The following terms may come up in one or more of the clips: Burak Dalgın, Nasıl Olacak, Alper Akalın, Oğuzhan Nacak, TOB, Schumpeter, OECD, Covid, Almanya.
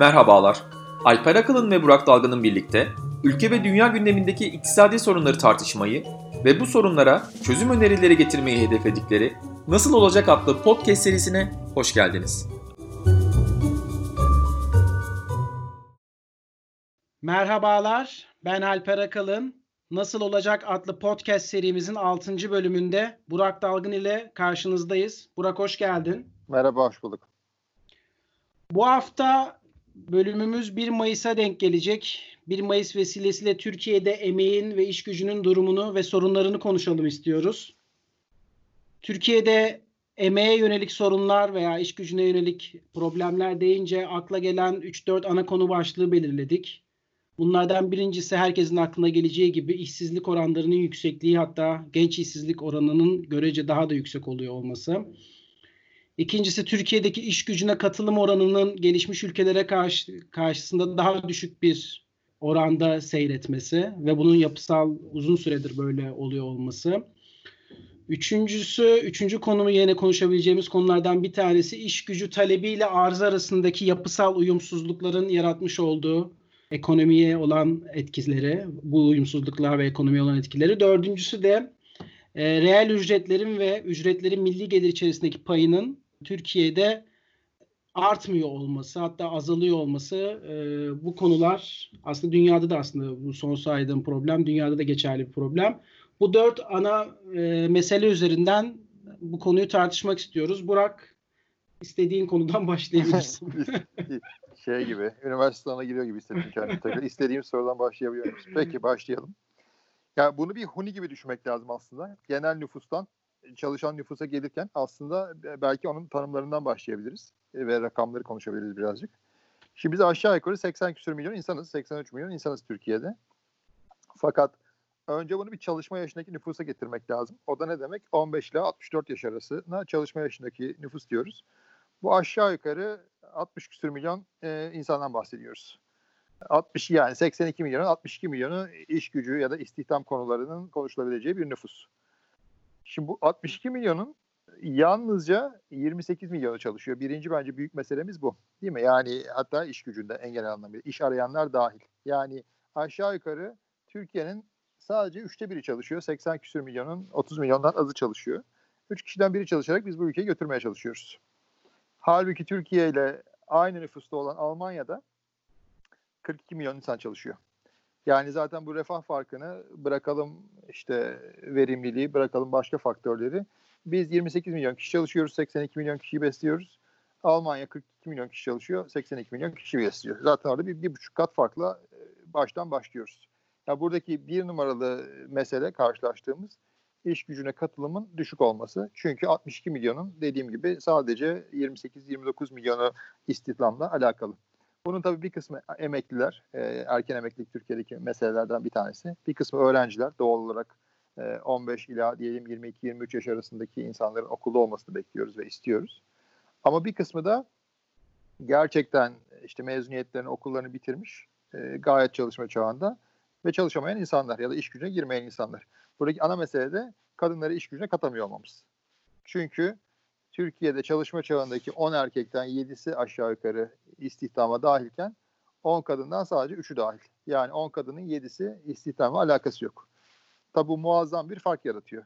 Merhabalar. Alper Akalın ve Burak Dalgın'ın birlikte ülke ve dünya gündemindeki iktisadi sorunları tartışmayı ve bu sorunlara çözüm önerileri getirmeyi hedefledikleri Nasıl Olacak adlı podcast serisine hoş geldiniz. Merhabalar, ben Alper Akalın. Nasıl Olacak adlı podcast serimizin 6. bölümünde Burak Dalgın ile karşınızdayız. Burak, hoş geldin. Merhaba, hoş bulduk. Bu hafta bölümümüz 1 Mayıs'a denk gelecek. 1 Mayıs vesilesiyle Türkiye'de emeğin ve iş gücünün durumunu ve sorunlarını konuşalım istiyoruz. Türkiye'de emeğe yönelik sorunlar veya iş gücüne yönelik problemler deyince akla gelen 3-4 ana konu başlığı belirledik. Bunlardan birincisi herkesin aklına geleceği gibi işsizlik oranlarının yüksekliği, hatta genç işsizlik oranının görece daha da yüksek oluyor olması. İkincisi Türkiye'deki iş gücüne katılım oranının gelişmiş ülkelere karşısında daha düşük bir oranda seyretmesi ve bunun yapısal uzun süredir böyle oluyor olması. Üçüncü konumu yine konuşabileceğimiz konulardan bir tanesi iş gücü talebiyle arz arasındaki yapısal uyumsuzlukların yaratmış olduğu ekonomiye olan etkileri, bu uyumsuzluklar ve ekonomiye olan etkileri. Dördüncüsü de reel ücretlerin ve ücretlerin milli gelir içerisindeki payının Türkiye'de artmıyor olması, hatta azalıyor olması. Bu konular aslında dünyada da, aslında bu son saydığım problem dünyada da geçerli bir problem. Bu dört ana mesele üzerinden bu konuyu tartışmak istiyoruz. Burak, istediğin konudan başlayabilirsin. Üniversite sınavına giriyor gibi hissettim kendimi tekrar. İstediğim sorudan başlayabiliyor musun? Peki, başlayalım. Yani bunu bir huni gibi düşünmek lazım aslında. Genel nüfustan çalışan nüfusa gelirken aslında belki onun tanımlarından başlayabiliriz ve rakamları konuşabiliriz birazcık. Şimdi biz aşağı yukarı 80 küsur milyon insanız, 83 milyon insanız Türkiye'de. Fakat önce bunu bir çalışma yaşındaki nüfusa getirmek lazım. O da ne demek? 15 ile 64 yaş arasına çalışma yaşındaki nüfus diyoruz. Bu aşağı yukarı 60 küsur milyon insandan bahsediyoruz. 82 milyonun 62 milyonu iş gücü ya da istihdam konularının konuşulabileceği bir nüfus. Şimdi bu 62 milyonun yalnızca 28 milyonu çalışıyor. Birinci bence büyük meselemiz bu, değil mi? Yani hatta iş gücünde en genel anlamıyla iş arayanlar dahil. Yani aşağı yukarı Türkiye'nin sadece 3'te 1'i çalışıyor. 80 küsur milyonun 30 milyondan azı çalışıyor. 3 kişiden biri çalışarak biz bu ülkeyi götürmeye çalışıyoruz. Halbuki Türkiye ile aynı nüfusta olan Almanya'da 42 milyon insan çalışıyor. Yani zaten bu refah farkını bırakalım, işte verimliliği bırakalım, başka faktörleri. Biz 28 milyon kişi çalışıyoruz, 82 milyon kişiyi besliyoruz. Almanya 42 milyon kişi çalışıyor, 82 milyon kişi besliyor. Zaten orada bir 1,5 kat farkla baştan başlıyoruz. Yani buradaki 1 numaralı mesele, karşılaştığımız iş gücüne katılımın düşük olması. Çünkü 62 milyonun dediğim gibi sadece 28-29 milyonu istihdamla alakalı. Bunun tabii bir kısmı emekliler, erken emeklilik Türkiye'deki meselelerden bir tanesi. Bir kısmı öğrenciler, doğal olarak 15 ila diyelim 22-23 yaş arasındaki insanların okulda olmasını bekliyoruz ve istiyoruz. Ama bir kısmı da gerçekten işte mezuniyetlerini, okullarını bitirmiş, gayet çalışma çağında ve çalışamayan insanlar ya da iş gücüne girmeyen insanlar. Buradaki ana mesele de kadınları iş gücüne katamıyor olmamız. Çünkü Türkiye'de çalışma çağındaki 10 erkekten 7'si aşağı yukarı istihdama dahilken 10 kadından sadece 3'ü dahil. Yani 10 kadının 7'si istihdamla alakası yok. Tabi bu muazzam bir fark yaratıyor.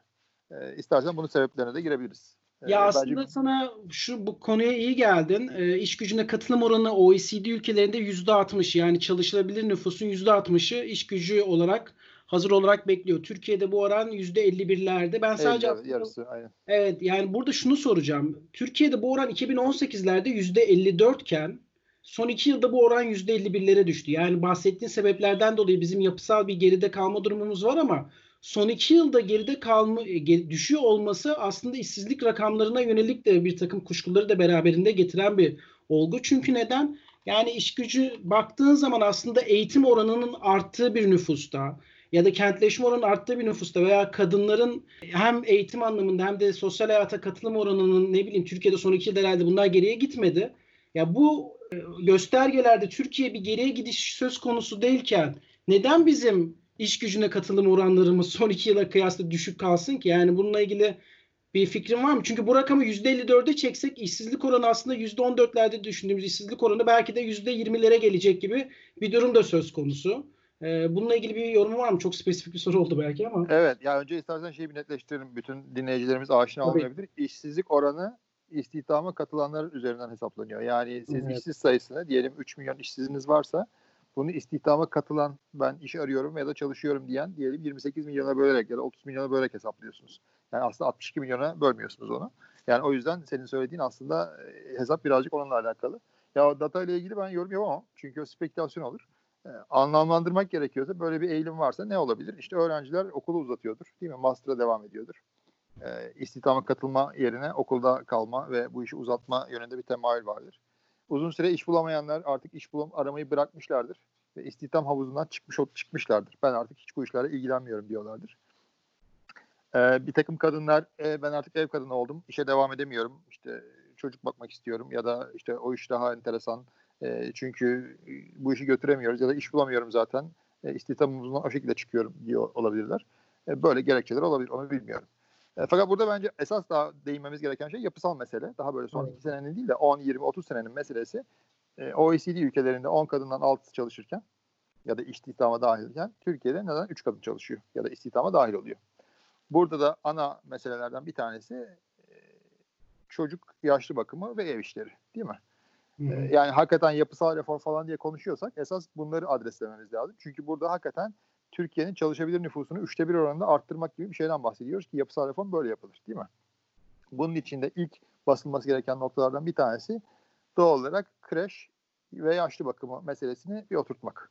İstersen bunun sebeplerine de girebiliriz. Ya aslında bence sana bu konuya iyi geldin. İş gücüne katılım oranı OECD ülkelerinde %60, yani çalışılabilir nüfusun %60'ı iş gücü olarak hazır olarak bekliyor. Türkiye'de bu oran %51'lerde. Ben sadece yarısı, aynen. Evet, yani burada şunu soracağım. Türkiye'de bu oran 2018'lerde %54 iken son 2 yılda bu oran %51'lere düştü. Yani bahsettiğin sebeplerden dolayı bizim yapısal bir geride kalma durumumuz var ama son 2 yılda düşüyor olması aslında işsizlik rakamlarına yönelik de bir takım kuşkuları da beraberinde getiren bir olgu. Çünkü neden? Yani iş gücü baktığın zaman aslında eğitim oranının arttığı bir nüfusta ya da kentleşme oranının arttığı bir nüfusta veya kadınların hem eğitim anlamında hem de sosyal hayata katılım oranının, ne bileyim, Türkiye'de son 2 yılda herhalde bunlar geriye gitmedi. Ya bu göstergelerde Türkiye bir geriye gidiş söz konusu değilken neden bizim iş gücüne katılım oranlarımız son 2 yıla kıyasla düşük kalsın ki? Yani bununla ilgili Bir fikrin var mı? Çünkü bu rakamı %54'e çeksek işsizlik oranı aslında %14'lerde düşündüğümüz işsizlik oranı belki de %20'lere gelecek gibi bir durum da söz konusu. Bununla ilgili bir yorumu var mı? Çok spesifik bir soru oldu belki ama. Evet. Ya önce istersen şeyi bir netleştirelim. Bütün dinleyicilerimiz aşina olmayabilir. İşsizlik oranı istihdama katılanlar üzerinden hesaplanıyor. Yani sizin işsiz sayısını diyelim 3 milyon işsiziniz varsa bunu istihdama katılan, ben iş arıyorum ya da çalışıyorum diyen diyelim 28 milyona bölerek ya da 30 milyona bölerek hesaplıyorsunuz. Yani aslında 62 milyona bölmüyorsunuz onu. Yani o yüzden senin söylediğin aslında hesap birazcık onunla alakalı. Ya data ile ilgili ben yorum yapamam. Çünkü o spekülasyon olur. Anlamlandırmak gerekiyorsa böyle bir eğilim varsa ne olabilir? İşte öğrenciler okulu uzatıyordur. Değil mi? Master'a devam ediyordur. İstihdama katılma yerine okulda kalma ve bu işi uzatma yönünde bir temayül vardır. Uzun süre iş bulamayanlar artık iş aramayı bırakmışlardır. Ve istihdam havuzundan çıkmışlardır. Ben artık hiç bu işlerle ilgilenmiyorum diyorlardır. Bir takım kadınlar ben artık ev kadını oldum, işe devam edemiyorum, işte çocuk bakmak istiyorum ya da işte o iş daha enteresan çünkü bu işi götüremiyoruz ya da iş bulamıyorum zaten, istihdamımızdan o şekilde çıkıyorum diyor olabilirler. Böyle gerekçeler olabilir, onu bilmiyorum. Fakat burada bence esas daha değinmemiz gereken şey yapısal mesele. Daha böyle son 2 senenin değil de 10, 20, 30 senenin meselesi. OECD ülkelerinde 10 kadından 6'sı çalışırken ya da istihdama dahilken Türkiye'de neden 3 kadın çalışıyor ya da istihdama dahil oluyor? Burada da ana meselelerden bir tanesi çocuk, yaşlı bakımı ve ev işleri, değil mi? Yani hakikaten yapısal reform falan diye konuşuyorsak esas bunları adreslememiz lazım. Çünkü burada hakikaten Türkiye'nin çalışabilir nüfusunu 3'te 1 oranında arttırmak gibi bir şeyden bahsediyoruz ki yapısal reform böyle yapılır, değil mi? Bunun için de ilk basılması gereken noktalardan bir tanesi doğal olarak kreş ve yaşlı bakımı meselesini bir oturtmak.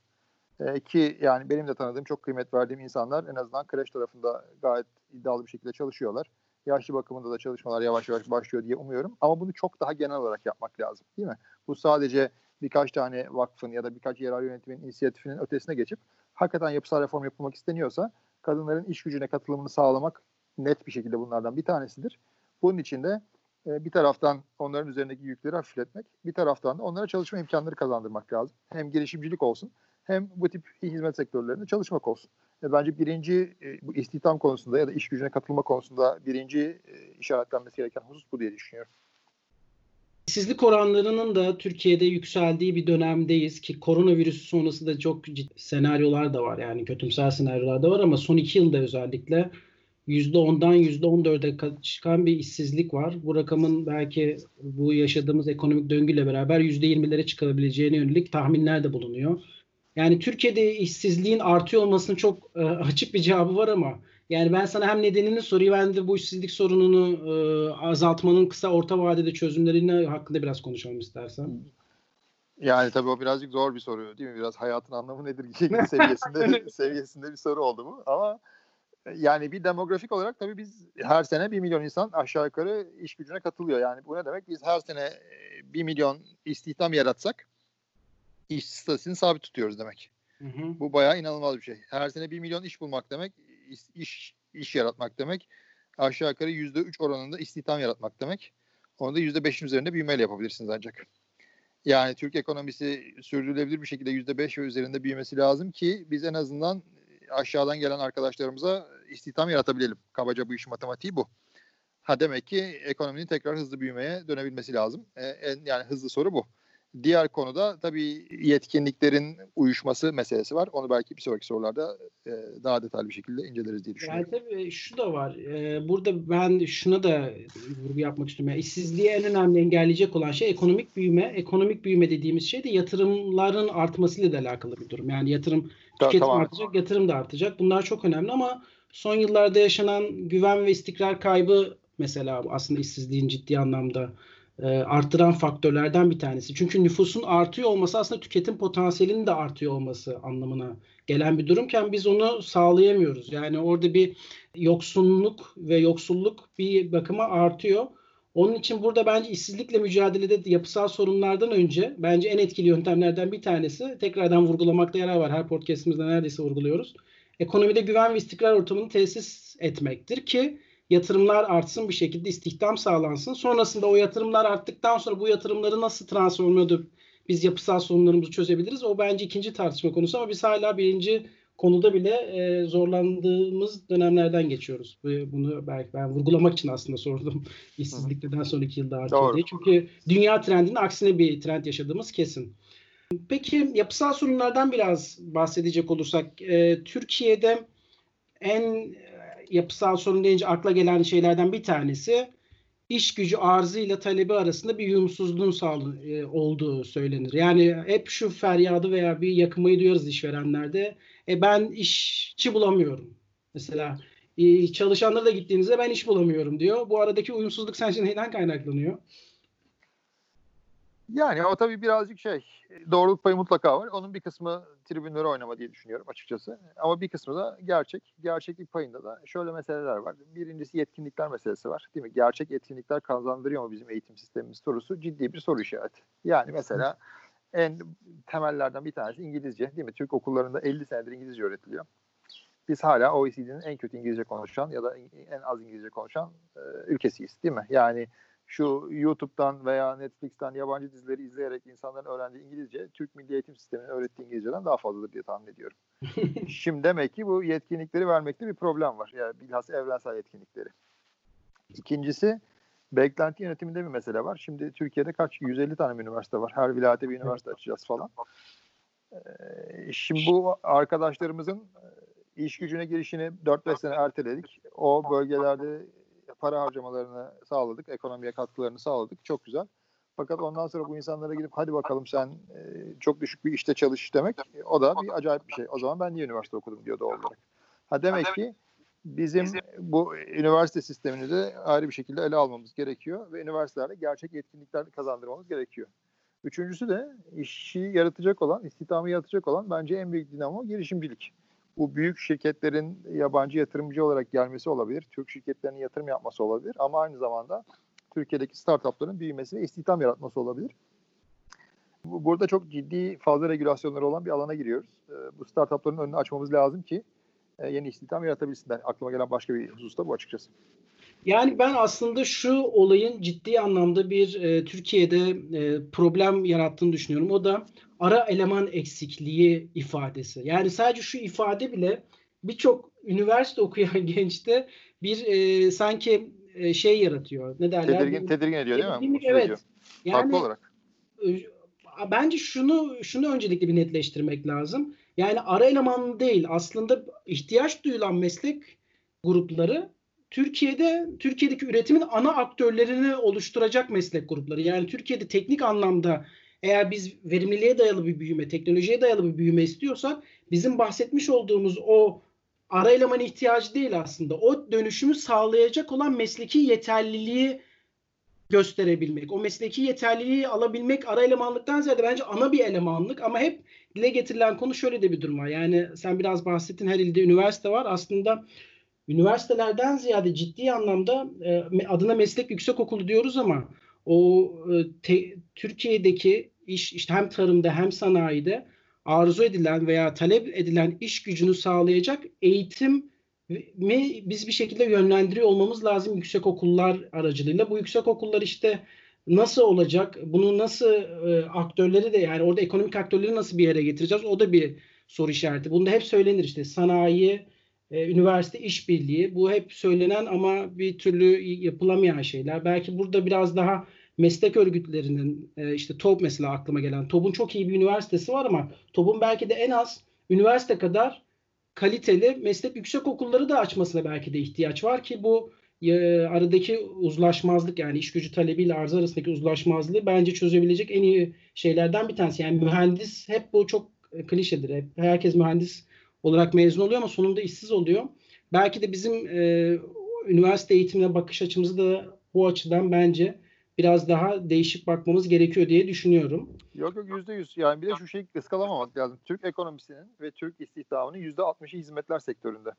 Ki yani benim de tanıdığım, çok kıymet verdiğim insanlar en azından kreş tarafında gayet iddialı bir şekilde çalışıyorlar. Yaşlı bakımında da çalışmalar yavaş yavaş başlıyor diye umuyorum. Ama bunu çok daha genel olarak yapmak lazım, değil mi? Bu sadece birkaç tane vakfın ya da birkaç yerel yönetimin inisiyatifinin ötesine geçip hakikaten yapısal reform yapılmak isteniyorsa kadınların iş gücüne katılımını sağlamak net bir şekilde bunlardan bir tanesidir. Bunun için de bir taraftan onların üzerindeki yükleri hafifletmek, bir taraftan da onlara çalışma imkanları kazandırmak lazım. Hem girişimcilik olsun, hem bu tip hizmet sektörlerinde çalışmak olsun. Bence birinci bu istihdam konusunda ya da iş gücüne katılma konusunda birinci işaretlenmesi gereken husus bu diye düşünüyorum. İşsizlik oranlarının da Türkiye'de yükseldiği bir dönemdeyiz ki koronavirüs sonrası da çok ciddi senaryolar da var. Yani kötümser senaryolar da var ama son 2 yılda özellikle %10'dan %14'e çıkan bir işsizlik var. Bu rakamın belki bu yaşadığımız ekonomik döngüyle beraber %20'lere çıkabileceğine yönelik tahminler de bulunuyor. Yani Türkiye'de işsizliğin artıyor olmasının çok açık bir cevabı var ama yani ben sana hem nedenini sorayım hem de bu işsizlik sorununu azaltmanın kısa orta vadede çözümlerini hakkında biraz konuşalım istersen. Yani tabii o birazcık zor bir soru, değil mi? Biraz hayatın anlamı nedir gibi seviyesinde bir soru oldu bu. Ama yani bir demografik olarak tabii biz her sene 1 milyon insan aşağı yukarı iş gücüne katılıyor. Yani bu ne demek? Biz her sene 1 milyon istihdam yaratsak iş statüsünü sabit tutuyoruz demek. Bu bayağı inanılmaz bir şey. Her sene 1 milyon iş bulmak demek, iş yaratmak demek. Aşağı yukarı %3 oranında istihdam yaratmak demek. Onu da %5'in üzerinde büyümeyle yapabilirsiniz ancak. Yani Türk ekonomisi sürdürülebilir bir şekilde %5 ve üzerinde büyümesi lazım ki biz en azından aşağıdan gelen arkadaşlarımıza istihdam yaratabilelim. Kabaca bu iş matematiği bu. Ha demek ki ekonominin tekrar hızlı büyümeye dönebilmesi lazım. Yani hızlı soru bu. Diğer konuda tabii yetkinliklerin uyuşması meselesi var. Onu belki bir sonraki sorularda daha detaylı bir şekilde inceleriz diye düşünüyorum. Yani tabii şu da var. Burada ben şuna da vurgu yapmak istiyorum. Yani işsizliği en önemli engelleyecek olan şey ekonomik büyüme. Ekonomik büyüme dediğimiz şey de yatırımların artmasıyla da alakalı bir durum. Yani yatırım, tüketim artacak, yatırım da artacak. Bunlar çok önemli ama son yıllarda yaşanan güven ve istikrar kaybı mesela aslında işsizliğin ciddi anlamda arttıran faktörlerden bir tanesi. Çünkü nüfusun artıyor olması aslında tüketim potansiyelinin de artıyor olması anlamına gelen bir durumken biz onu sağlayamıyoruz. Yani orada bir yoksunluk ve yoksulluk bir bakıma artıyor. Onun için burada bence işsizlikle mücadelede yapısal sorunlardan önce bence en etkili yöntemlerden bir tanesi, tekrardan vurgulamakta yarar var. Her podcastimizde neredeyse vurguluyoruz. Ekonomide güven ve istikrar ortamını tesis etmektir ki yatırımlar artsın, bir şekilde istihdam sağlansın. Sonrasında o yatırımlar arttıktan sonra bu yatırımları nasıl transform edip biz yapısal sorunlarımızı çözebiliriz? O bence ikinci tartışma konusu ama biz hala birinci konuda bile zorlandığımız dönemlerden geçiyoruz. Bunu belki ben vurgulamak için aslında sordum. İşsizlikten sonraki yılda artıyor diye. Çünkü dünya trendinin aksine bir trend yaşadığımız kesin. Peki yapısal sorunlardan biraz bahsedecek olursak, Türkiye'de en yapısal sorun deyince akla gelen şeylerden bir tanesi iş gücü arzı ile talebi arasında bir uyumsuzluğun olduğu söylenir. Yani hep şu feryadı veya bir yakınmayı duyuyoruz işverenlerde. Ben işçi bulamıyorum. Mesela çalışanlara da gittiğinizde ben iş bulamıyorum diyor. Bu aradaki uyumsuzluk sence neyden kaynaklanıyor? Yani o tabii birazcık doğruluk payı mutlaka var. Onun bir kısmı tribünleri oynama diye düşünüyorum açıkçası. Ama bir kısmı da gerçeklik payında da şöyle meseleler var. Birincisi yetkinlikler meselesi var, değil mi? Gerçek yetkinlikler kazandırıyor mu bizim eğitim sistemimiz sorusu ciddi bir soru işareti. Yani mesela en temellerden bir tanesi İngilizce, değil mi? Türk okullarında 50 senedir İngilizce öğretiliyor. Biz hala OECD'nin en kötü İngilizce konuşan ya da en az İngilizce konuşan ülkesiyiz, değil mi? Yani şu YouTube'dan veya Netflix'ten yabancı dizileri izleyerek insanların öğrendiği İngilizce, Türk Milli Eğitim Sistemi'nin öğrettiği İngilizce'den daha fazladır diye tahmin ediyorum. Şimdi demek ki bu yetkinlikleri vermekte bir problem var. Yani bilhassa evrensel yetkinlikleri. İkincisi, beklenti yönetiminde bir mesele var. Şimdi Türkiye'de 150 tane üniversite var. Her vilayete bir üniversite açacağız falan. Şimdi bu arkadaşlarımızın iş gücüne girişini 4-5 sene erteledik. O bölgelerde para harcamalarını sağladık, ekonomiye katkılarını sağladık. Çok güzel. Fakat ondan sonra bu insanlara gidip hadi bakalım sen çok düşük bir işte çalış demek, o da bir acayip bir şey. O zaman ben niye üniversite okudum diyor doğal olarak. Demek ki bizim bu üniversite sistemini de ayrı bir şekilde ele almamız gerekiyor ve üniversitelerde gerçek yetkinlikler kazandırmamız gerekiyor. Üçüncüsü de istihdamı yaratacak olan bence en büyük dinamo girişimcilik. Bu büyük şirketlerin yabancı yatırımcı olarak gelmesi olabilir. Türk şirketlerinin yatırım yapması olabilir. Ama aynı zamanda Türkiye'deki startupların büyümesi ve istihdam yaratması olabilir. Burada çok ciddi fazla regülasyonları olan bir alana giriyoruz. Bu startupların önünü açmamız lazım ki yeni istihdam yaratabilsinler. Aklıma gelen başka bir husus da bu açıkçası. Yani ben aslında şu olayın ciddi anlamda bir Türkiye'de problem yarattığını düşünüyorum. O da ara eleman eksikliği ifadesi. Yani sadece şu ifade bile birçok üniversite okuyan gençte bir sanki şey yaratıyor. Ne derler? Tedirgin ediyor değil mi? Evet. Farklı olarak. Bence şunu öncelikle bir netleştirmek lazım. Yani ara eleman değil, aslında ihtiyaç duyulan meslek grupları Türkiye'deki üretimin ana aktörlerini oluşturacak meslek grupları. Yani Türkiye'de teknik anlamda eğer biz verimliliğe dayalı bir büyüme, teknolojiye dayalı bir büyüme istiyorsak bizim bahsetmiş olduğumuz o ara eleman ihtiyacı değil aslında. O dönüşümü sağlayacak olan mesleki yeterliliği gösterebilmek. O mesleki yeterliliği alabilmek ara elemanlıktan ziyade bence ana bir elemanlık, ama hep dile getirilen konu şöyle de bir durum var. Yani sen biraz bahsettin, her ilde üniversite var. Aslında üniversitelerden ziyade ciddi anlamda adına meslek yüksekokulu diyoruz ama o Türkiye'deki iş, işte hem tarımda hem sanayide arzu edilen veya talep edilen iş gücünü sağlayacak eğitimi biz bir şekilde yönlendiriyor olmamız lazım yüksekokullar aracılığıyla. Bu yüksekokullar nasıl olacak? Bunu nasıl aktörleri de, yani orada ekonomik aktörleri nasıl bir yere getireceğiz? O da bir soru işareti. Bunda hep söylenir sanayi, üniversite işbirliği, bu hep söylenen ama bir türlü yapılamayan şeyler. Belki burada biraz daha meslek örgütlerinin TOB mesela aklıma gelen. TOB'un çok iyi bir üniversitesi var ama TOB'un belki de en az üniversite kadar kaliteli meslek yüksekokulları da açmasına belki de ihtiyaç var ki bu aradaki uzlaşmazlık, yani iş gücü talebiyle arz arasındaki uzlaşmazlığı bence çözebilecek en iyi şeylerden bir tanesi. Yani mühendis, hep bu çok klişedir. Hep herkes mühendis olarak mezun oluyor ama sonunda işsiz oluyor. Belki de bizim üniversite eğitimine bakış açımızı da bu açıdan bence biraz daha değişik bakmamız gerekiyor diye düşünüyorum. Yok %100. Yani bir de şu şeyi ıskalamamak lazım. Türk ekonomisinin ve Türk istihdamının %60'ı hizmetler sektöründe.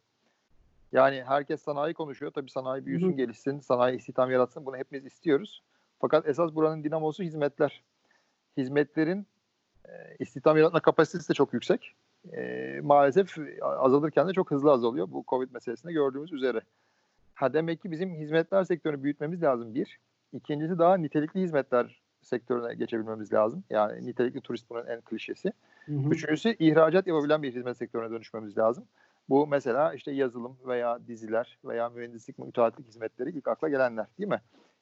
Yani herkes sanayi konuşuyor. Tabii sanayi büyüsün, gelişsin, sanayi istihdam yaratsın. Bunu hepimiz istiyoruz. Fakat esas buranın dinamosu hizmetler. Hizmetlerin istihdam yaratma kapasitesi de çok yüksek. Maalesef azalırken de çok hızlı azalıyor. Bu Covid meselesinde gördüğümüz üzere. Demek ki bizim hizmetler sektörünü büyütmemiz lazım bir. İkincisi daha nitelikli hizmetler sektörüne geçebilmemiz lazım. Yani nitelikli turist bunun en klişesi. Hı-hı. Üçüncüsü ihracat yapabilen bir hizmet sektörüne dönüşmemiz lazım. Bu mesela işte yazılım veya diziler veya mühendislik, müteahhitlik hizmetleri ilk akla gelenler değil mi?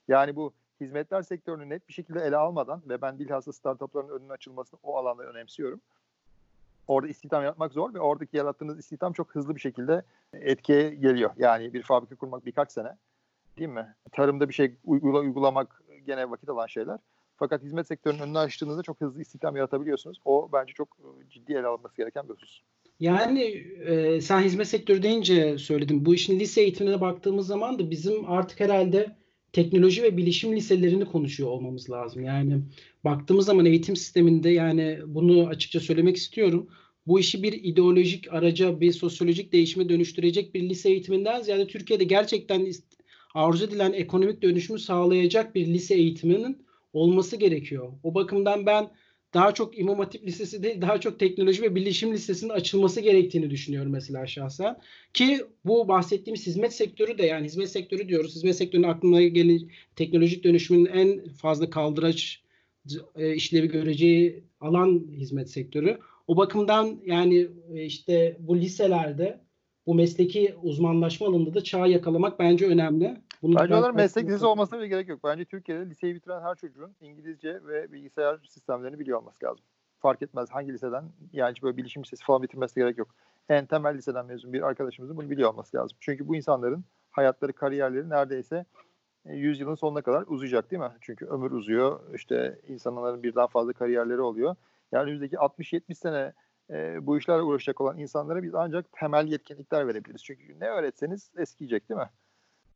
Yani bu hizmetler sektörünü net bir şekilde ele almadan ve ben bilhassa startupların önünün açılmasını o alanda önemsiyorum. Orada istihdam yaratmak zor ve oradaki yarattığınız istihdam çok hızlı bir şekilde etkiye geliyor. Yani bir fabrika kurmak birkaç sene değil mi? Tarımda bir şey uygulamak gene vakit alan şeyler. Fakat hizmet sektörünün önünü açtığınızda çok hızlı istihdam yaratabiliyorsunuz. O bence çok ciddi ele alınması gereken bir husus. Yani sen hizmet sektörü deyince söyledim. Bu işin lise eğitimine baktığımız zaman da bizim artık herhalde teknoloji ve bilişim liselerini konuşuyor olmamız lazım. Yani baktığımız zaman eğitim sisteminde, yani bunu açıkça söylemek istiyorum, bu işi bir ideolojik araca, bir sosyolojik değişime dönüştürecek bir lise eğitiminden ziyade Türkiye'de gerçekten arzu edilen ekonomik dönüşümü sağlayacak bir lise eğitiminin olması gerekiyor. O bakımdan ben daha çok İmam Hatip Lisesi değil, daha çok teknoloji ve bilişim lisesinin açılması gerektiğini düşünüyorum mesela şahsen. Ki bu bahsettiğimiz hizmet sektörü de, yani hizmet sektörü diyoruz. Hizmet sektörünün aklına gelen teknolojik dönüşümün en fazla kaldıraç işlevi göreceği alan hizmet sektörü. O bakımdan yani işte bu liselerde bu mesleki uzmanlaşma alanında da çağı yakalamak bence önemli. Bunu bence onların meslek lisesi olmasına bile gerek yok. Bence Türkiye'de liseyi bitiren her çocuğun İngilizce ve bilgisayar sistemlerini biliyor olması lazım. Fark etmez hangi liseden, yani böyle bilişim lisesi falan bitirmesi gerek yok. En temel liseden mezun bir arkadaşımızın bunu biliyor olması lazım. Çünkü bu insanların hayatları, kariyerleri neredeyse 100 yılın sonuna kadar uzayacak değil mi? Çünkü ömür uzuyor, işte insanların birden fazla kariyerleri oluyor. Yani önümüzdeki 60-70 sene bu işlerle uğraşacak olan insanlara biz ancak temel yetkinlikler verebiliriz. Çünkü ne öğretseniz eskiyecek değil mi?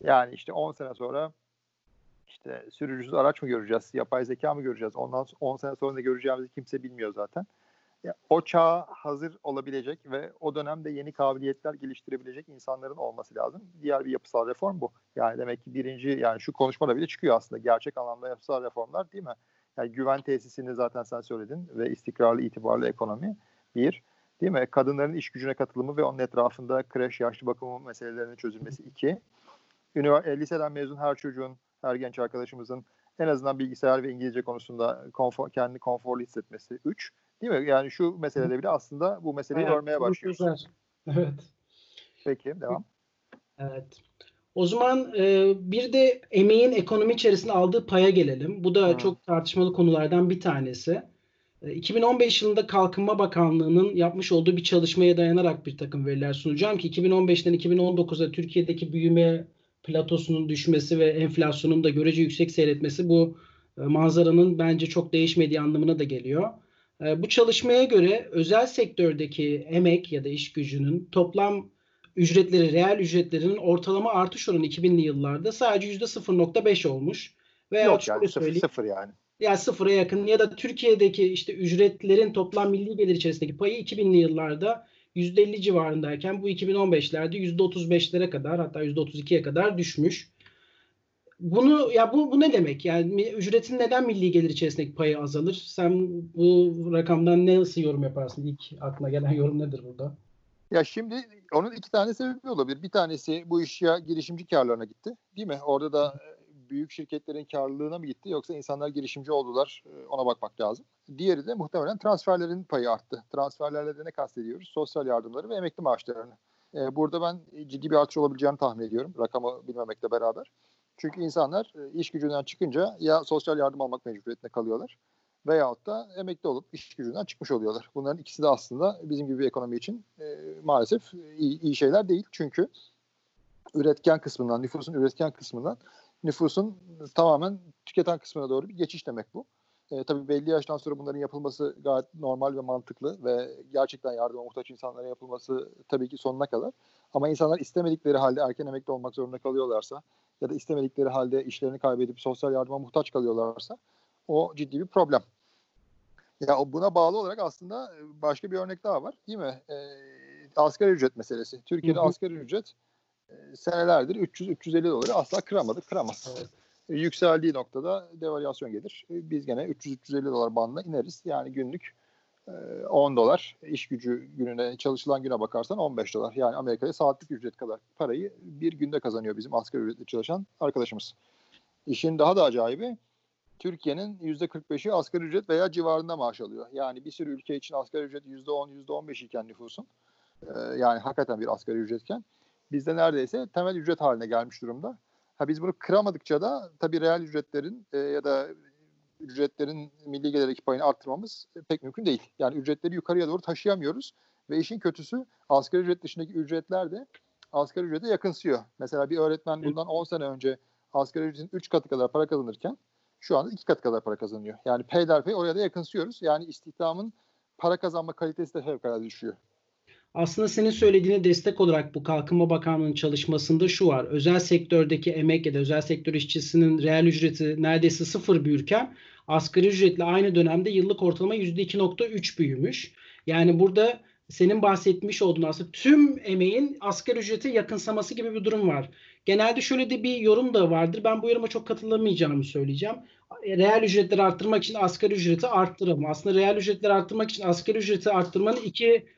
Yani işte 10 sene sonra işte sürücüsüz araç mı göreceğiz, yapay zeka mı göreceğiz? Ondan 10 sene sonra ne göreceğimizi kimse bilmiyor zaten. Ya, o çağa hazır olabilecek ve o dönemde yeni kabiliyetler geliştirebilecek insanların olması lazım. Diğer bir yapısal reform bu. Yani demek ki birinci, yani şu konuşmada bile çıkıyor aslında gerçek anlamda yapısal reformlar değil mi? Yani güven tesisini zaten sen söyledin ve istikrarlı, itibarlı ekonomi bir. Değil mi? Kadınların iş gücüne katılımı ve onun etrafında kreş, yaşlı bakımı meselelerinin çözülmesi iki. Liseden mezun her çocuğun, her genç arkadaşımızın en azından bilgisayar ve İngilizce konusunda kendini konforlu hissetmesi. 3. Değil mi? Yani şu meselede bile aslında bu meseleyi örmeye başlıyoruz. Evet. Peki, devam. Evet. O zaman bir de emeğin ekonomi içerisinde aldığı paya gelelim. Bu da çok tartışmalı konulardan bir tanesi. 2015 yılında Kalkınma Bakanlığı'nın yapmış olduğu bir çalışmaya dayanarak bir takım veriler sunacağım ki 2015'ten 2019'a Türkiye'deki büyüme platosunun düşmesi ve enflasyonun da görece yüksek seyretmesi bu manzaranın bence çok değişmediği anlamına da geliyor. Bu çalışmaya göre özel sektördeki emek ya da iş gücünün toplam ücretleri, reel ücretlerinin ortalama artış oranı 2000'li yıllarda sadece %0.5 olmuş. Veya yok yani sıfır yani. Yani sıfıra yakın ya da Türkiye'deki işte ücretlerin toplam milli gelir içerisindeki payı 2000'li yıllarda %50 civarındayken bu 2015'lerde %35'lere kadar, hatta %32'ye kadar düşmüş. Bunu ya bu ne demek? Yani ücretin neden milli gelir içerisindeki payı azalır? Sen bu rakamdan nasıl yorum yaparsın? İlk aklına gelen yorum nedir burada? Ya şimdi onun iki tane sebebi olabilir. Bir tanesi bu iş ya girişimci karlarına gitti, değil mi? Orada da büyük şirketlerin karlılığına mı gitti yoksa insanlar girişimci oldular, ona bakmak lazım. Diğeri de muhtemelen transferlerin payı arttı. Transferlerle de ne kastediyoruz? Sosyal yardımları ve emekli maaşlarını. Burada ben ciddi bir artış olabileceğini tahmin ediyorum rakamı bilmemekle beraber. Çünkü insanlar iş gücünden çıkınca ya sosyal yardım almak mecburiyetinde kalıyorlar veyahut da emekli olup iş gücünden çıkmış oluyorlar. Bunların ikisi de aslında bizim gibi bir ekonomi için maalesef iyi şeyler değil. Çünkü nüfusun üretken kısmından nüfusun tamamen tüketen kısmına doğru bir geçiş demek bu. Tabii belli yaştan sonra bunların yapılması gayet normal ve mantıklı ve gerçekten yardıma muhtaç insanlara yapılması tabii ki sonuna kadar. Ama insanlar istemedikleri halde erken emekli olmak zorunda kalıyorlarsa ya da istemedikleri halde işlerini kaybedip sosyal yardıma muhtaç kalıyorlarsa o ciddi bir problem. Ya buna bağlı olarak aslında başka bir örnek daha var değil mi? Asgari ücret meselesi. Türkiye'de asgari ücret senelerdir $300-$350 asla kıramaz. Evet. Yükseldiği noktada devalüasyon gelir. Biz gene $300-$350 bandına ineriz. Yani günlük $10 iş gücü gününe, çalışılan güne bakarsan $15. Yani Amerika'da saatlik ücret kadar parayı bir günde kazanıyor bizim asgari ücretle çalışan arkadaşımız. İşin daha da acayibi Türkiye'nin %45'i asgari ücret veya civarında maaş alıyor. Yani bir sürü ülke için asgari ücret %10, %15 iken nüfusun, yani hakikaten bir asgari ücretken, bizde neredeyse temel ücret haline gelmiş durumda. Ha, biz bunu kıramadıkça da tabii reel ücretlerin ya da ücretlerin milli gelirlik payını arttırmamız pek mümkün değil. Yani ücretleri yukarıya doğru taşıyamıyoruz ve işin kötüsü asgari ücret dışındaki ücretler de asgari ücrete yakınsıyor. Mesela bir öğretmen bundan 10 sene önce asgari ücretin 3 katı kadar para kazanırken şu anda 2 katı kadar para kazanıyor. Yani peyderpey oraya da yakınsıyoruz. Yani istihdamın para kazanma kalitesi de fevkalade düşüyor. Aslında senin söylediğine destek olarak bu Kalkınma Bakanlığı'nın çalışmasında şu var. Özel sektördeki emek ya da özel sektör işçisinin reel ücreti neredeyse sıfır büyürken asgari ücretle aynı dönemde yıllık ortalama %2.3 büyümüş. Yani burada senin bahsetmiş olduğun aslında tüm emeğin asgari ücrete yakınsaması gibi bir durum var. Genelde şöyle de bir yorum da vardır. Ben bu yoruma çok katılamayacağımı söyleyeceğim. Reel ücretleri arttırmak için asgari ücreti arttıralım. Aslında reel ücretleri arttırmak için asgari ücreti arttırmanın iki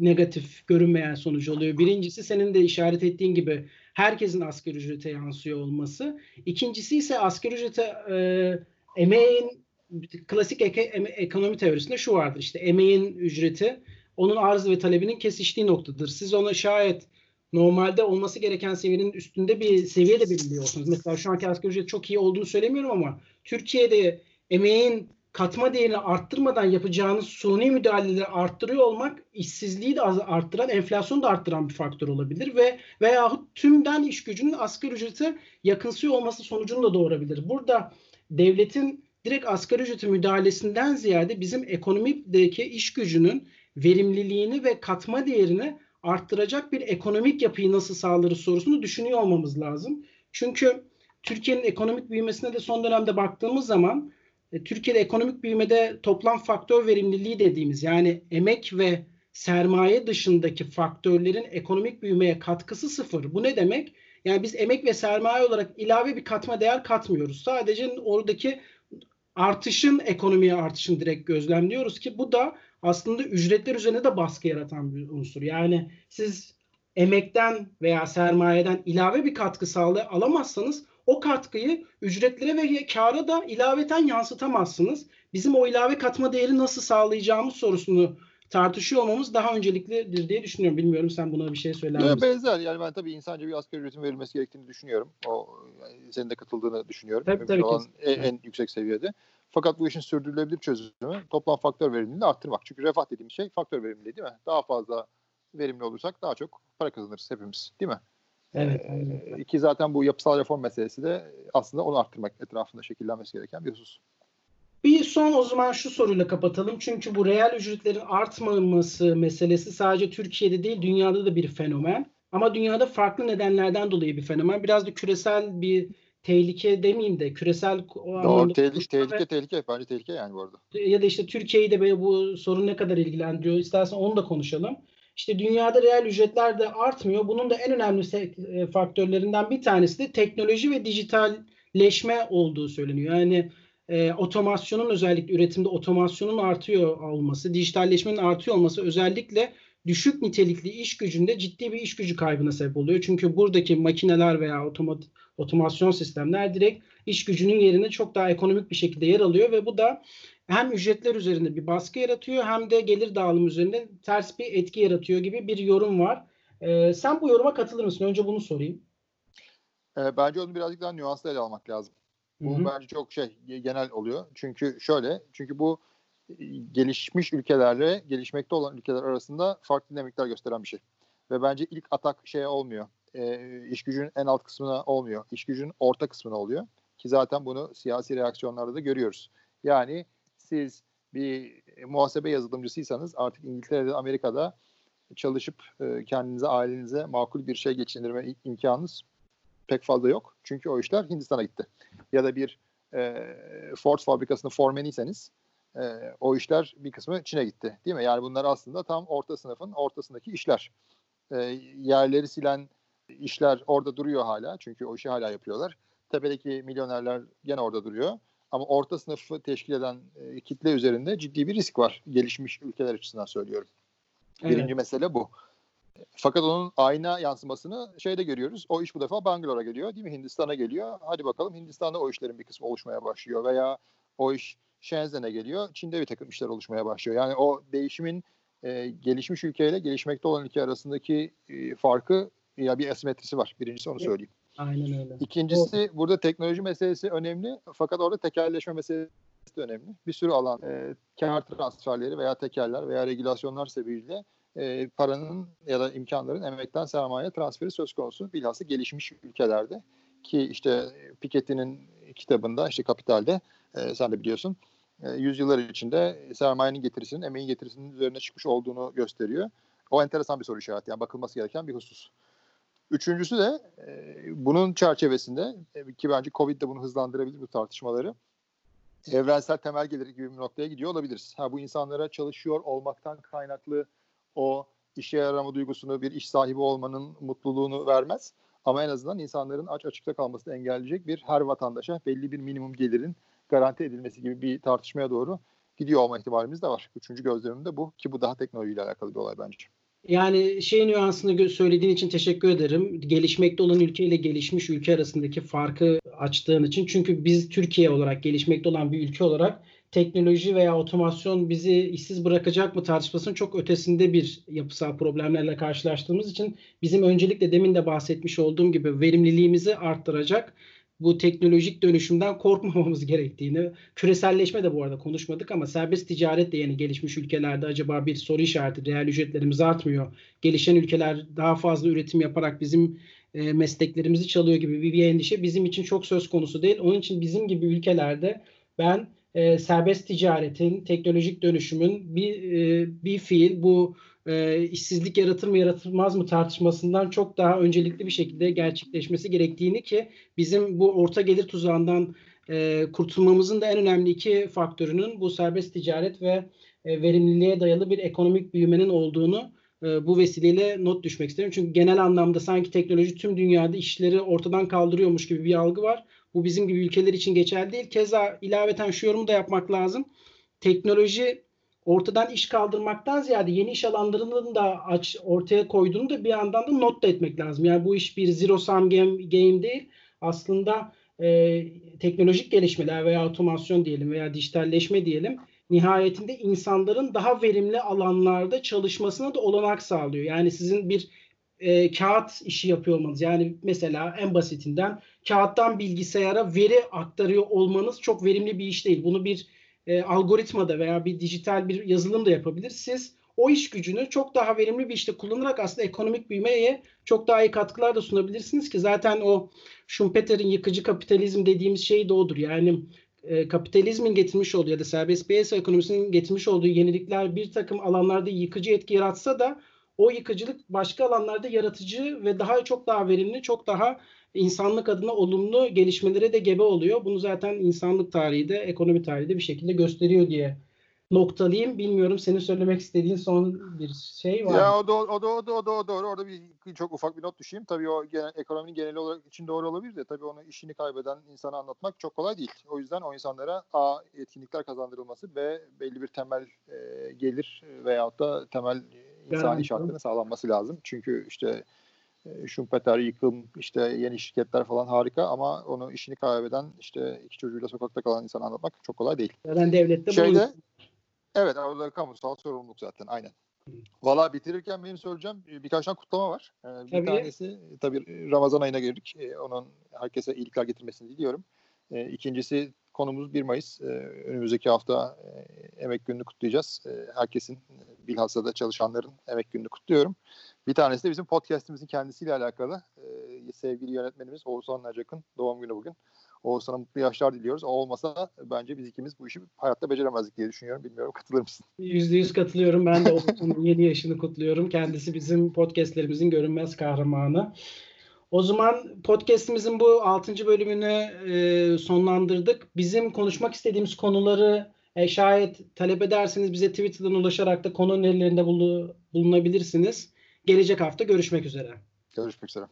negatif görünmeyen sonucu oluyor. Birincisi senin de işaret ettiğin gibi herkesin asgari ücrete yansıyor olması. İkincisi ise asgari ücrete emeğin, klasik ekonomi teorisinde şu vardır. İşte emeğin ücreti onun arzı ve talebinin kesiştiği noktadır. Siz ona şayet normalde olması gereken seviyenin üstünde bir seviyede belirliyorsunuz. Mesela şu anki asgari ücret çok iyi olduğunu söylemiyorum ama Türkiye'de emeğin katma değerini arttırmadan yapacağınız suni müdahaleleri arttırıyor olmak işsizliği de arttıran, enflasyonu da arttıran bir faktör olabilir ve veyahut tümden iş gücünün asgari ücrete yakınsıyor olması sonucunu da doğurabilir. Burada devletin direkt asgari ücreti müdahalesinden ziyade bizim ekonomideki iş gücünün verimliliğini ve katma değerini arttıracak bir ekonomik yapıyı nasıl sağlarız sorusunu düşünüyor olmamız lazım. Çünkü Türkiye'nin ekonomik büyümesine de son dönemde baktığımız zaman Türkiye'de ekonomik büyümede toplam faktör verimliliği dediğimiz, yani emek ve sermaye dışındaki faktörlerin ekonomik büyümeye katkısı sıfır. Bu ne demek? Yani biz emek ve sermaye olarak ilave bir katma değer katmıyoruz. Sadece oradaki artışın, ekonomiye artışını direkt gözlemliyoruz ki bu da aslında ücretler üzerine de baskı yaratan bir unsur. Yani siz emekten veya sermayeden ilave bir katkı alamazsanız o katkıyı ücretlere ve kâra da ilaveten yansıtamazsınız. Bizim o ilave katma değeri nasıl sağlayacağımız sorusunu tartışıyor olmamız daha önceliklidir diye düşünüyorum. Bilmiyorum, sen buna bir şey söyler misin? Benzer. Yani ben tabii insanca bir asgari ücretin verilmesi gerektiğini düşünüyorum. O, yani senin de katıldığını düşünüyorum. Tabii olan en yüksek seviyede. Fakat bu işin sürdürülebilir çözümü toplam faktör verimliliğini arttırmak. Çünkü refah dediğim şey faktör verimliliği, değil mi? Daha fazla verimli olursak daha çok para kazanırız hepimiz, değil mi? Evet. Ki zaten bu yapısal reform meselesi de aslında onu arttırmak etrafında şekillenmesi gereken bir husus. Bir son o zaman şu soruyla kapatalım. Çünkü bu reel ücretlerin artmaması meselesi sadece Türkiye'de değil, dünyada da bir fenomen. Ama dünyada farklı nedenlerden dolayı bir fenomen. Biraz da küresel bir tehlike demeyeyim de küresel... Doğru, tehlike. Bence tehlike yani bu arada. Ya da işte Türkiye'yi de böyle bu sorun ne kadar ilgilendiriyor, istersen onu da konuşalım. İşte dünyada reel ücretler de artmıyor. Bunun da en önemli faktörlerinden bir tanesi de teknoloji ve dijitalleşme olduğu söyleniyor. Yani otomasyonun, özellikle üretimde otomasyonun artıyor olması, dijitalleşmenin artıyor olması özellikle düşük nitelikli iş gücünde ciddi bir iş gücü kaybına sebep oluyor. Çünkü buradaki makineler veya otomasyon sistemler direkt iş gücünün yerine çok daha ekonomik bir şekilde yer alıyor ve bu da hem ücretler üzerinde bir baskı yaratıyor hem de gelir dağılımı üzerinde ters bir etki yaratıyor gibi bir yorum var. Sen bu yoruma katılır mısın? Önce bunu sorayım. Bence onu birazcık daha nüanslı ele almak lazım. Bu bence çok genel oluyor. Çünkü bu gelişmiş ülkelerle gelişmekte olan ülkeler arasında farklı dinamikler gösteren bir şey. Ve bence ilk atak olmuyor. İş gücünün en alt kısmına olmuyor. İş gücünün orta kısmına oluyor. Ki zaten bunu siyasi reaksiyonlarda da görüyoruz. Yani siz bir muhasebe yazılımcısıysanız artık İngiltere'de, Amerika'da çalışıp kendinize, ailenize makul bir şey geçindirme imkanınız pek fazla yok. Çünkü o işler Hindistan'a gitti. Ya da bir Ford fabrikasının formeniyseniz o işler bir kısmı Çin'e gitti, değil mi? Yani bunlar aslında tam orta sınıfın ortasındaki işler. Yerleri silen işler orada duruyor hala. Çünkü o işi hala yapıyorlar. Tepedeki milyonerler gene orada duruyor. Ama orta sınıfı teşkil eden kitle üzerinde ciddi bir risk var. Gelişmiş ülkeler açısından söylüyorum. Evet. Birinci mesele bu. Fakat onun ayna yansımasını şeyde görüyoruz. O iş bu defa Bangalore'a geliyor, değil mi? Hindistan'a geliyor. Hadi bakalım Hindistan'da o işlerin bir kısmı oluşmaya başlıyor veya o iş Shenzhen'e geliyor. Çin'de bir takım işler oluşmaya başlıyor. Yani o değişimin gelişmiş ülkeyle gelişmekte olan ülke arasındaki farkı ya bir asimetrisi var. Birincisi onu söyleyeyim. Aynen öyle. İkincisi burada teknoloji meselesi önemli. Fakat orada tekelleşme meselesi de önemli. Bir sürü alan kar transferleri veya tekeller veya regülasyonlar sebebiyle paranın ya da imkanların emekten sermaye transferi söz konusu. Bilhassa gelişmiş ülkelerde ki işte Piketty'nin kitabında işte Kapital'de sen de biliyorsun yüzyıllar içinde sermayenin getirisinin emeğin getirisinin üzerine çıkmış olduğunu gösteriyor. O enteresan bir soru işareti. Yani bakılması gereken bir husus. Üçüncüsü de bunun çerçevesinde ki bence Covid de bunu hızlandırabilir bu tartışmaları. Evrensel temel gelir gibi bir noktaya gidiyor olabiliriz. Bu insanlara çalışıyor olmaktan kaynaklı o işe yarama duygusunu bir iş sahibi olmanın mutluluğunu vermez. Ama en azından insanların aç açıkta kalmasını engelleyecek bir her vatandaşa belli bir minimum gelirin garanti edilmesi gibi bir tartışmaya doğru gidiyor olma ihtimalimiz de var. Üçüncü gözlemim de bu ki bu daha teknolojiyle alakalı bir olay bence. Yani şeyin nüansını söylediğin için teşekkür ederim. Gelişmekte olan ülke ile gelişmiş ülke arasındaki farkı açtığın için. Çünkü biz Türkiye olarak gelişmekte olan bir ülke olarak teknoloji veya otomasyon bizi işsiz bırakacak mı tartışmasının çok ötesinde bir yapısal problemlerle karşılaştığımız için bizim öncelikle demin de bahsetmiş olduğum gibi verimliliğimizi arttıracak bu teknolojik dönüşümden korkmamamız gerektiğini, küreselleşme de bu arada konuşmadık ama serbest ticaret de yeni gelişmiş ülkelerde acaba bir soru işareti, reel ücretlerimiz artmıyor. Gelişen ülkeler daha fazla üretim yaparak bizim mesleklerimizi çalıyor gibi bir endişe bizim için çok söz konusu değil. Onun için bizim gibi ülkelerde ben serbest ticaretin, teknolojik dönüşümün bir fiil bu işsizlik yaratır mı yaratılmaz mı tartışmasından çok daha öncelikli bir şekilde gerçekleşmesi gerektiğini ki bizim bu orta gelir tuzağından kurtulmamızın da en önemli iki faktörünün bu serbest ticaret ve verimliliğe dayalı bir ekonomik büyümenin olduğunu bu vesileyle not düşmek isterim. Çünkü genel anlamda sanki teknoloji tüm dünyada işleri ortadan kaldırıyormuş gibi bir algı var. Bu bizim gibi ülkeler için geçerli değil. Keza ilaveten şu yorumu da yapmak lazım. Teknoloji ortadan iş kaldırmaktan ziyade yeni iş alanlarının da ortaya koyduğunu da bir yandan da not da etmek lazım. Yani bu iş bir zero sum game değil. Aslında teknolojik gelişmeler veya otomasyon diyelim veya dijitalleşme diyelim nihayetinde insanların daha verimli alanlarda çalışmasına da olanak sağlıyor. Yani sizin bir kağıt işi yapıyor olmanız yani mesela en basitinden kağıttan bilgisayara veri aktarıyor olmanız çok verimli bir iş değil. Bunu bir algoritmada veya bir dijital bir yazılım da yapabilir. Siz o iş gücünü çok daha verimli bir işte kullanarak aslında ekonomik büyümeye çok daha iyi katkılar da sunabilirsiniz ki zaten o Schumpeter'in yıkıcı kapitalizm dediğimiz şey de odur. Yani kapitalizmin getirmiş olduğu ya da serbest piyasa ekonomisinin getirmiş olduğu yenilikler bir takım alanlarda yıkıcı etki yaratsa da o yıkıcılık başka alanlarda yaratıcı ve daha çok daha verimli, çok daha insanlık adına olumlu gelişmelere de gebe oluyor. Bunu zaten insanlık tarihi de, ekonomi tarihi de bir şekilde gösteriyor diye noktalayayım. Bilmiyorum senin söylemek istediğin son bir şey var mı? Ya o doğru. Orada bir çok ufak bir not düşeyim. Tabii o ekonominin geneli olarak için doğru olabilir de tabii onu işini kaybeden insana anlatmak çok kolay değil. O yüzden o insanlara A. yetkinlikler kazandırılması B. belli bir temel gelir veyahut da temel İnsani şartların sağlanması lazım. Çünkü işte Schumpeter, yıkım, işte yeni şirketler falan harika ama onu işini kaybeden işte iki çocuğuyla sokakta kalan insanı anlatmak çok kolay değil. Zaten devlette bu. Evet, orada kamusal sorumluluk zaten aynen. Valla bitirirken benim söyleyeceğim birkaç tane kutlama var. Bir tabii. Tanesi tabii Ramazan ayına girdik. Onun herkese iyilikler getirmesini diliyorum. İkincisi konumuz 1 Mayıs. Önümüzdeki hafta emek gününü kutlayacağız. Herkesin bilhassa da çalışanların emek gününü kutluyorum. Bir tanesi de bizim podcastimizin kendisiyle alakalı. Sevgili yönetmenimiz Oğuzhan Nacak'ın doğum günü bugün. Oğuzhan'a mutlu yaşlar diliyoruz. O olmasa bence biz ikimiz bu işi hayatta beceremezdik diye düşünüyorum. Bilmiyorum katılır mısın? %100 katılıyorum. Ben de Oğuzhan'ın 7 yaşını kutluyorum. Kendisi bizim podcastlerimizin görünmez kahramanı. O zaman podcast'imizin bu 6. bölümünü sonlandırdık. Bizim konuşmak istediğimiz konuları şayet talep ederseniz bize Twitter'dan ulaşarak da konu önerilerinde bulunabilirsiniz. Gelecek hafta görüşmek üzere. Görüşmek üzere.